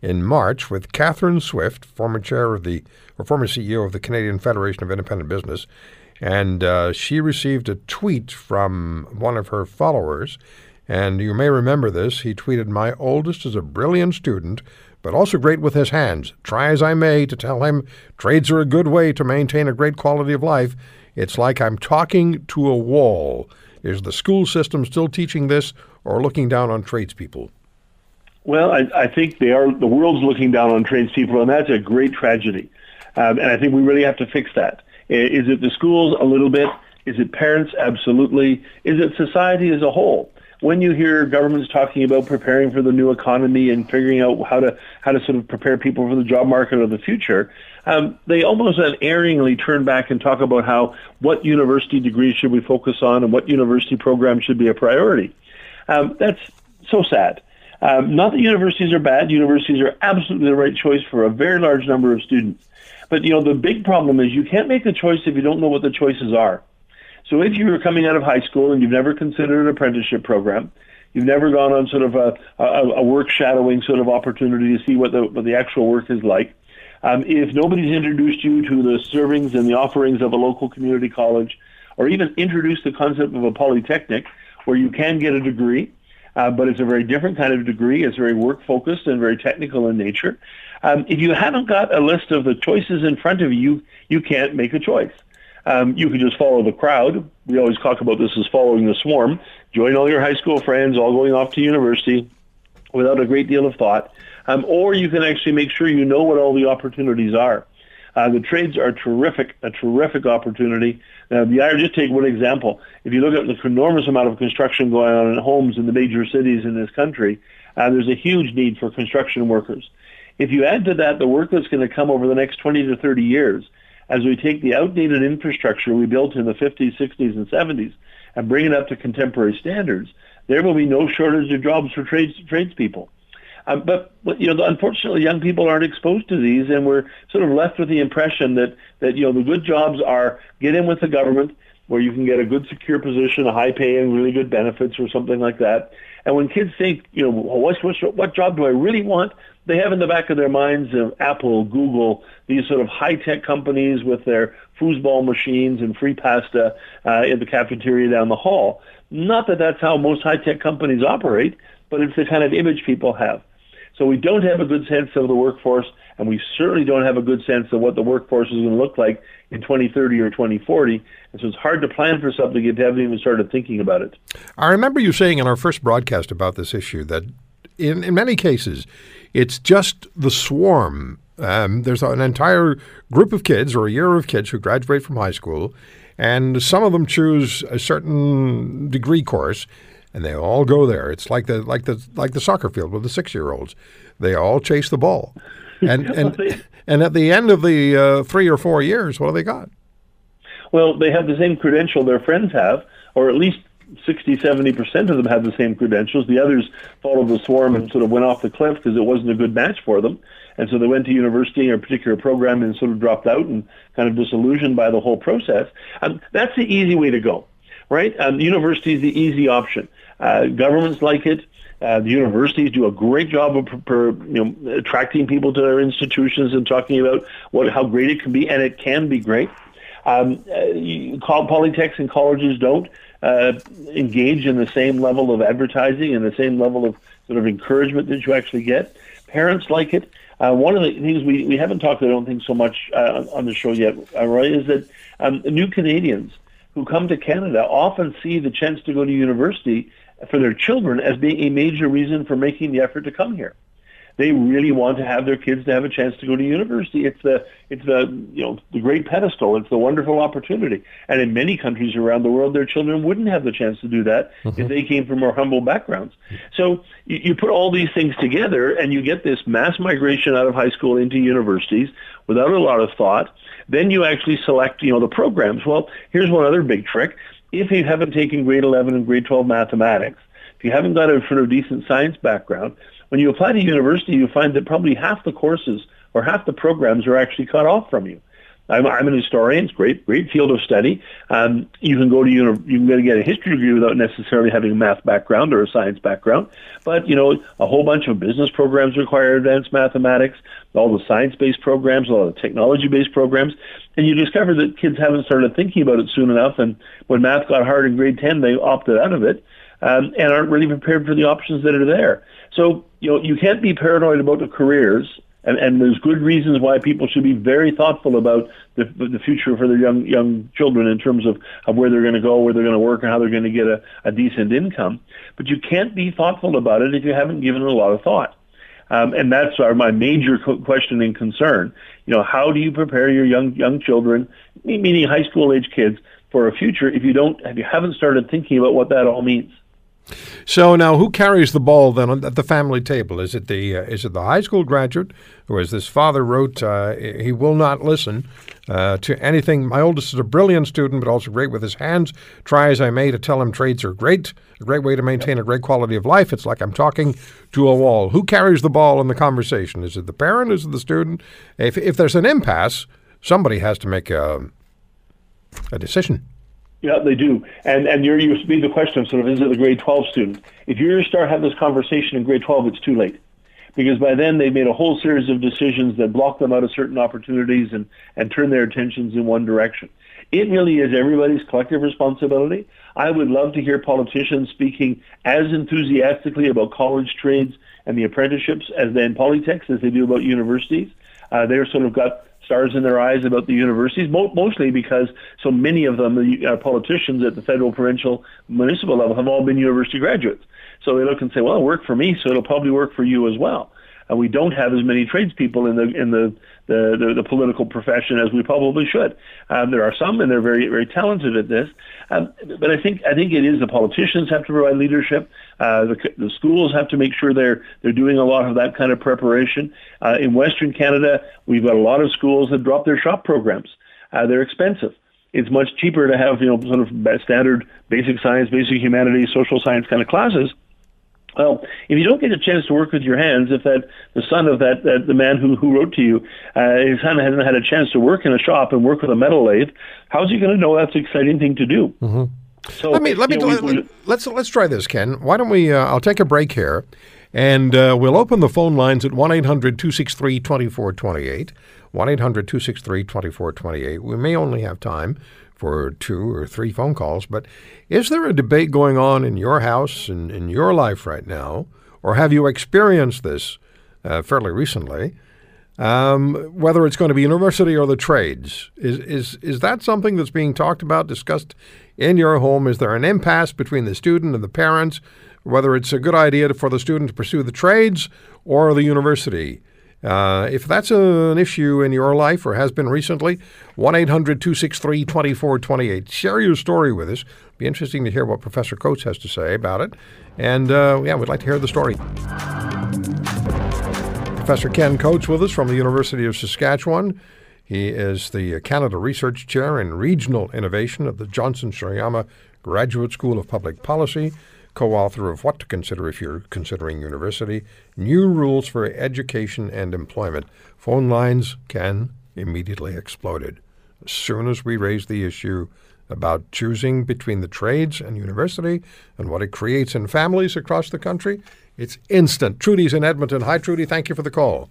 in March with Catherine Swift, former CEO of the Canadian Federation of Independent Business, and she received a tweet from one of her followers, and you may remember this. He tweeted, "My oldest is a brilliant student, but also great with his hands. Try as I may to tell him trades are a good way to maintain a great quality of life. It's like I'm talking to a wall. Is the school system still teaching this or looking down on tradespeople?" Well, I think the world's looking down on tradespeople, and that's a great tragedy. And I think we really have to fix that. Is it the schools? A little bit. Is it parents? Absolutely. Is it society as a whole? When you hear governments talking about preparing for the new economy and figuring out how to sort of prepare people for the job market of the future, they almost unerringly turn back and talk about what university degrees should we focus on and what university programs should be a priority. That's so sad. Not that universities are bad. Universities are absolutely the right choice for a very large number of students. But, the big problem is you can't make a choice if you don't know what the choices are. So if you were coming out of high school and you've never considered an apprenticeship program, you've never gone on sort of a work shadowing sort of opportunity to see what the actual work is like, if nobody's introduced you to the servings and the offerings of a local community college, or even introduced the concept of a polytechnic where you can get a degree, but it's a very different kind of degree, it's very work-focused and very technical in nature, if you haven't got a list of the choices in front of you, you can't make a choice. You can just follow the crowd. We always talk about this as following the swarm. Join all your high school friends, all going off to university without a great deal of thought. Or you can actually make sure you know what all the opportunities are. The trades are a terrific opportunity. I'll just take one example. If you look at the enormous amount of construction going on in homes in the major cities in this country, there's a huge need for construction workers. If you add to that the work that's going to come over the next 20 to 30 years, as we take the outdated infrastructure we built in the 50s, 60s, and 70s and bring it up to contemporary standards, there will be no shortage of jobs for tradespeople. But unfortunately, young people aren't exposed to these, and we're sort of left with the impression that the good jobs are get in with the government where you can get a good, secure position, a high pay, and really good benefits or something like that. And when kids think, what job do I really want? They have in the back of their minds Apple, Google, these sort of high-tech companies with their foosball machines and free pasta in the cafeteria down the hall. Not that that's how most high-tech companies operate, but it's the kind of image people have. So we don't have a good sense of the workforce, and we certainly don't have a good sense of what the workforce is going to look like in 2030 or 2040. And so it's hard to plan for something if you haven't even started thinking about it. I remember you saying in our first broadcast about this issue that in many cases, it's just the swarm. There's an entire group of kids or a year of kids who graduate from high school, and some of them choose a certain degree course, and they all go there. It's like the soccer field with the 6-year-olds. They all chase the ball, and at the end of the 3 or 4 years, what have they got? Well, they have the same credential their friends have, or at least 60-70% of them have the same credentials. The others followed the swarm and sort of went off the cliff because it wasn't a good match for them. And so they went to university or a particular program and sort of dropped out and kind of disillusioned by the whole process. That's the easy way to go, right? University is the easy option. Governments like it. The universities do a great job of attracting people to their institutions and talking about how great it can be, and it can be great. Polytechs and colleges don't engage in the same level of advertising and the same level of sort of encouragement that you actually get. Parents like it. One of the things we haven't talked, I don't think, so much on the show yet, Roy, is that new Canadians who come to Canada often see the chance to go to university for their children as being a major reason for making the effort to come here. They really want to have their kids to have a chance to go to university. It's the great pedestal. It's the wonderful opportunity. And in many countries around the world, their children wouldn't have the chance to do that if they came from more humble backgrounds. So you put all these things together, and you get this mass migration out of high school into universities without a lot of thought. Then you actually select, the programs. Well, here's one other big trick. If you haven't taken grade 11 and grade 12 mathematics, if you haven't got a decent science background, when you apply to university, you find that probably half the courses or half the programs are actually cut off from you. I'm an historian. It's a great field of study. You can go to you can get a history degree without necessarily having a math background or a science background. But you know, a whole bunch of business programs require advanced mathematics. All the science-based programs, all the technology-based programs, and you discover that kids haven't started thinking about it soon enough. And when math got hard in grade 10, they opted out of it and aren't really prepared for the options that are there. So you know, you can't be paranoid about the careers. And there's good reasons why people should be very thoughtful about the future for their young children in terms of where they're going to go, where they're going to work, and how they're going to get a decent income. But you can't be thoughtful about it if you haven't given it a lot of thought. And that's my major question and concern. You know, how do you prepare your young children, meaning high school age kids, for a future if you haven't started thinking about what that all means? So now, who carries the ball then at the family table? Is it the high school graduate, or as this father wrote, he will not listen to anything. My oldest is a brilliant student, but also great with his hands. Try as I may to tell him trades are great, a great way to maintain a great quality of life. It's like I'm talking to a wall. Who carries the ball in the conversation? Is it the parent? Is it the student? If there's an impasse, somebody has to make a decision. Yeah, they do. And you made the question, sort of, is it the grade 12 student? If you start having this conversation in grade 12, it's too late. Because by then they've made a whole series of decisions that block them out of certain opportunities and turn their attentions in one direction. It really is everybody's collective responsibility. I would love to hear politicians speaking as enthusiastically about college trades and the apprenticeships as they in Polytechs as they do about universities. They're sort of got stars in their eyes about the universities, mostly because so many of them, the politicians at the federal, provincial, municipal level, have all been university graduates. So they look and say, well, it worked for me, so it'll probably work for you as well. And we don't have as many tradespeople in the political profession as we probably should. There are some, and they're very, very talented at this. But I think it is the politicians have to provide leadership. The schools have to make sure they're doing a lot of that kind of preparation. In Western Canada, we've got a lot of schools that drop their shop programs. They're expensive. It's much cheaper to have sort of standard basic science, basic humanities, social science kind of classes. Well, if you don't get a chance to work with your hands, if the son of the man who wrote to you, his son hasn't had a chance to work in a shop and work with a metal lathe, how's he going to know that's an exciting thing to do? Mm-hmm. So let's try this, Ken. Why don't we? I'll take a break here, and we'll open the phone lines at 1-800-263-2428. 1-800-263-2428. We may only have time for 2 or 3 phone calls, but is there a debate going on in your house and in your life right now, or have you experienced this fairly recently, whether it's going to be university or the trades? Is that something that's being talked about, discussed in your home? Is there an impasse between the student and the parents, whether it's a good idea for the student to pursue the trades or the university? If that's an issue in your life or has been recently, 1-800-263-2428. Share your story with us. It'll be interesting to hear what Professor Coates has to say about it. And, we'd like to hear the story. Professor Ken Coates with us from the University of Saskatchewan. He is the Canada Research Chair in Regional Innovation at the Johnson-Shoyama Graduate School of Public Policy, co-author of What to Consider If You're Considering University, New Rules for Education and Employment. Phone lines can immediately exploded as soon as we raise the issue about choosing between the trades and university and what it creates in families across the country. It's instant. Trudy's in Edmonton. Hi, Trudy. Thank you for the call.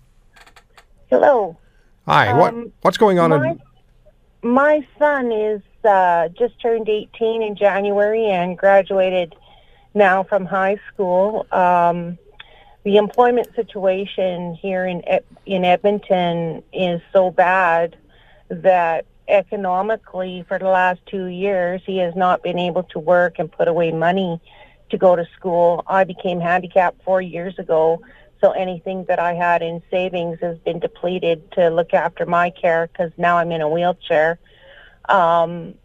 Hello. Hi. What's going on? My son is just turned 18 in January and graduated now from high school. The employment situation here in Edmonton is so bad that economically for the last 2 years he has not been able to work and put away money to go to school. I became handicapped 4 years ago, so anything that I had in savings has been depleted to look after my care because now I'm in a wheelchair. And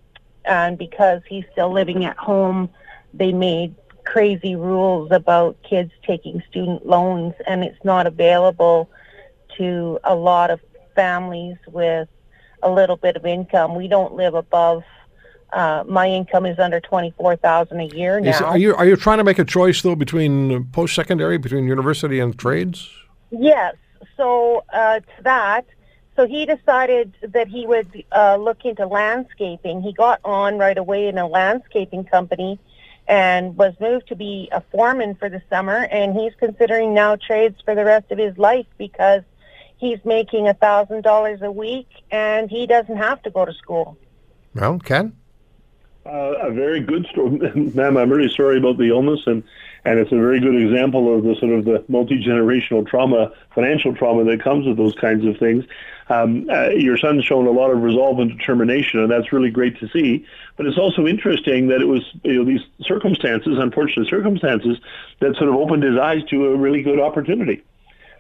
because he's still living at home, they made crazy rules about kids taking student loans, and it's not available to a lot of families with a little bit of income. We don't live above. My income is under $24,000 a year now. Are you trying to make a choice though between post-secondary, between university and trades? Yes. So to that, So he decided that he would look into landscaping. He got on right away in a landscaping company and was moved to be a foreman for the summer, and he's considering now trades for the rest of his life because he's making $1,000 a week and he doesn't have to go to school. Well, Ken? A very good story. Ma'am, I'm really sorry about the illness, and it's a very good example of the sort of the multi-generational trauma, financial trauma that comes with those kinds of things. Your son's shown a lot of resolve and determination, and that's really great to see. But it's also interesting that it was these circumstances, unfortunate circumstances, that sort of opened his eyes to a really good opportunity.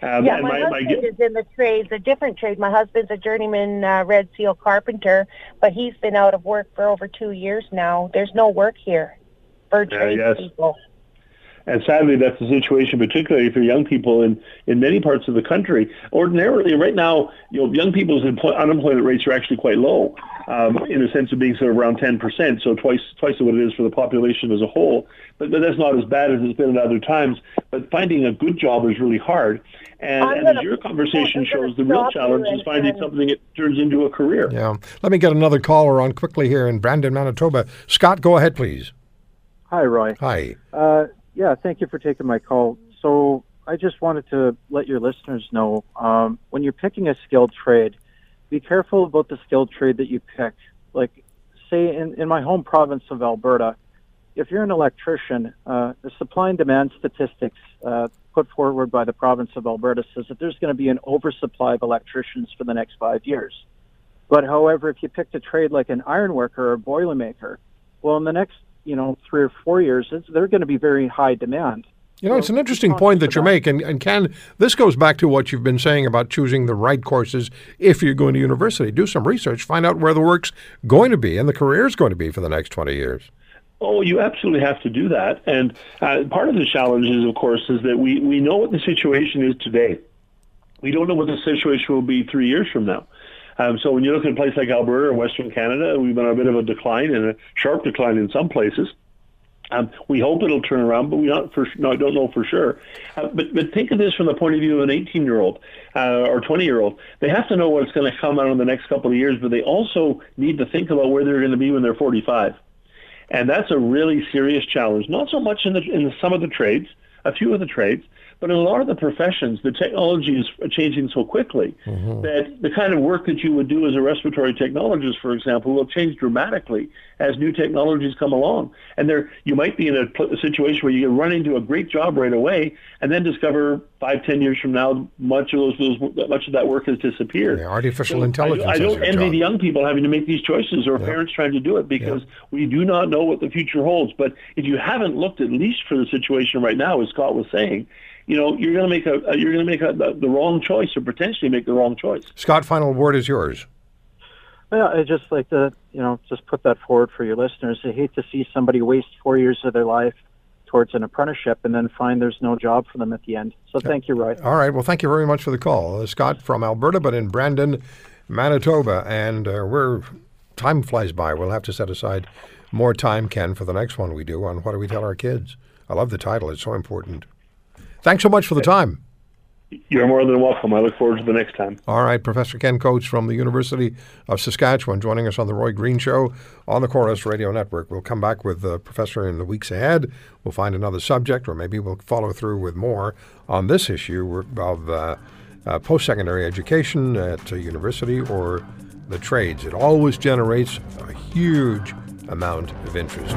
Yeah, my husband is in the trades, a different trade. My husband's a journeyman Red Seal carpenter, but he's been out of work for over 2 years now. There's no work here for trades people. And sadly, that's the situation, particularly for young people in many parts of the country. Ordinarily, right now, young people's unemployment rates are actually quite low, in the sense of being sort of around 10%, so twice what it is for the population as a whole. But that's not as bad as it's been at other times. But finding a good job is really hard. And as your conversation shows, the real challenge is finding something that turns into a career. Yeah. Let me get another caller on quickly here in Brandon, Manitoba. Scott, go ahead, please. Hi, Roy. Hi. Yeah, thank you for taking my call. So I just wanted to let your listeners know, when you're picking a skilled trade, be careful about the skilled trade that you pick. Like, say, in my home province of Alberta, if you're an electrician, the supply and demand statistics put forward by the province of Alberta says that there's going to be an oversupply of electricians for the next 5 years. But, however, if you picked a trade like an ironworker or a boilermaker, well, in the next 3 or 4 years, they're going to be very high demand. It's an interesting point that you make, and Ken, this goes back to what you've been saying about choosing the right courses if you're going to university. Do some research, find out where the work's going to be and the career's going to be for the next 20 years. Oh, you absolutely have to do that, and part of the challenge is, of course, is that we know what the situation is today. We don't know what the situation will be 3 years from now. So when you look at a place like Alberta or Western Canada, we've been on a bit of a decline and a sharp decline in some places. We hope it'll turn around, but don't know for sure. But think of this from the point of view of an 18-year-old or 20-year-old. They have to know what's going to come out in the next couple of years, but they also need to think about where they're going to be when they're 45. And that's a really serious challenge, not so much in some of the trades, a few of the trades, but in a lot of the professions, the technology is changing so quickly that the kind of work that you would do as a respiratory technologist, for example, will change dramatically as new technologies come along. And you might be in a situation where you run into a great job right away and then discover 5-10 years from now, much of that work has disappeared. Yeah, artificial intelligence. I don't envy the young people having to make these choices or parents trying to do it because we do not know what the future holds. But if you haven't looked at least for the situation right now, as Scott was saying, you're going to make the wrong choice or potentially make the wrong choice. Scott, final word is yours. Well, I just like to just put that forward for your listeners. I hate to see somebody waste 4 years of their life towards an apprenticeship and then find there's no job for them at the end. So thank you, Roy. All right. Well, thank you very much for the call, Scott from Alberta, but in Brandon, Manitoba, and time flies by. We'll have to set aside more time, Ken, for the next one we do on what do we tell our kids. I love the title; it's so important. Thanks so much for the time. You're more than welcome. I look forward to the next time. All right. Professor Ken Coates from the University of Saskatchewan joining us on the Roy Green Show on the Chorus Radio Network. We'll come back with the professor in the weeks ahead. We'll find another subject, or maybe we'll follow through with more on this issue of post-secondary education at a university or the trades. It always generates a huge amount of interest.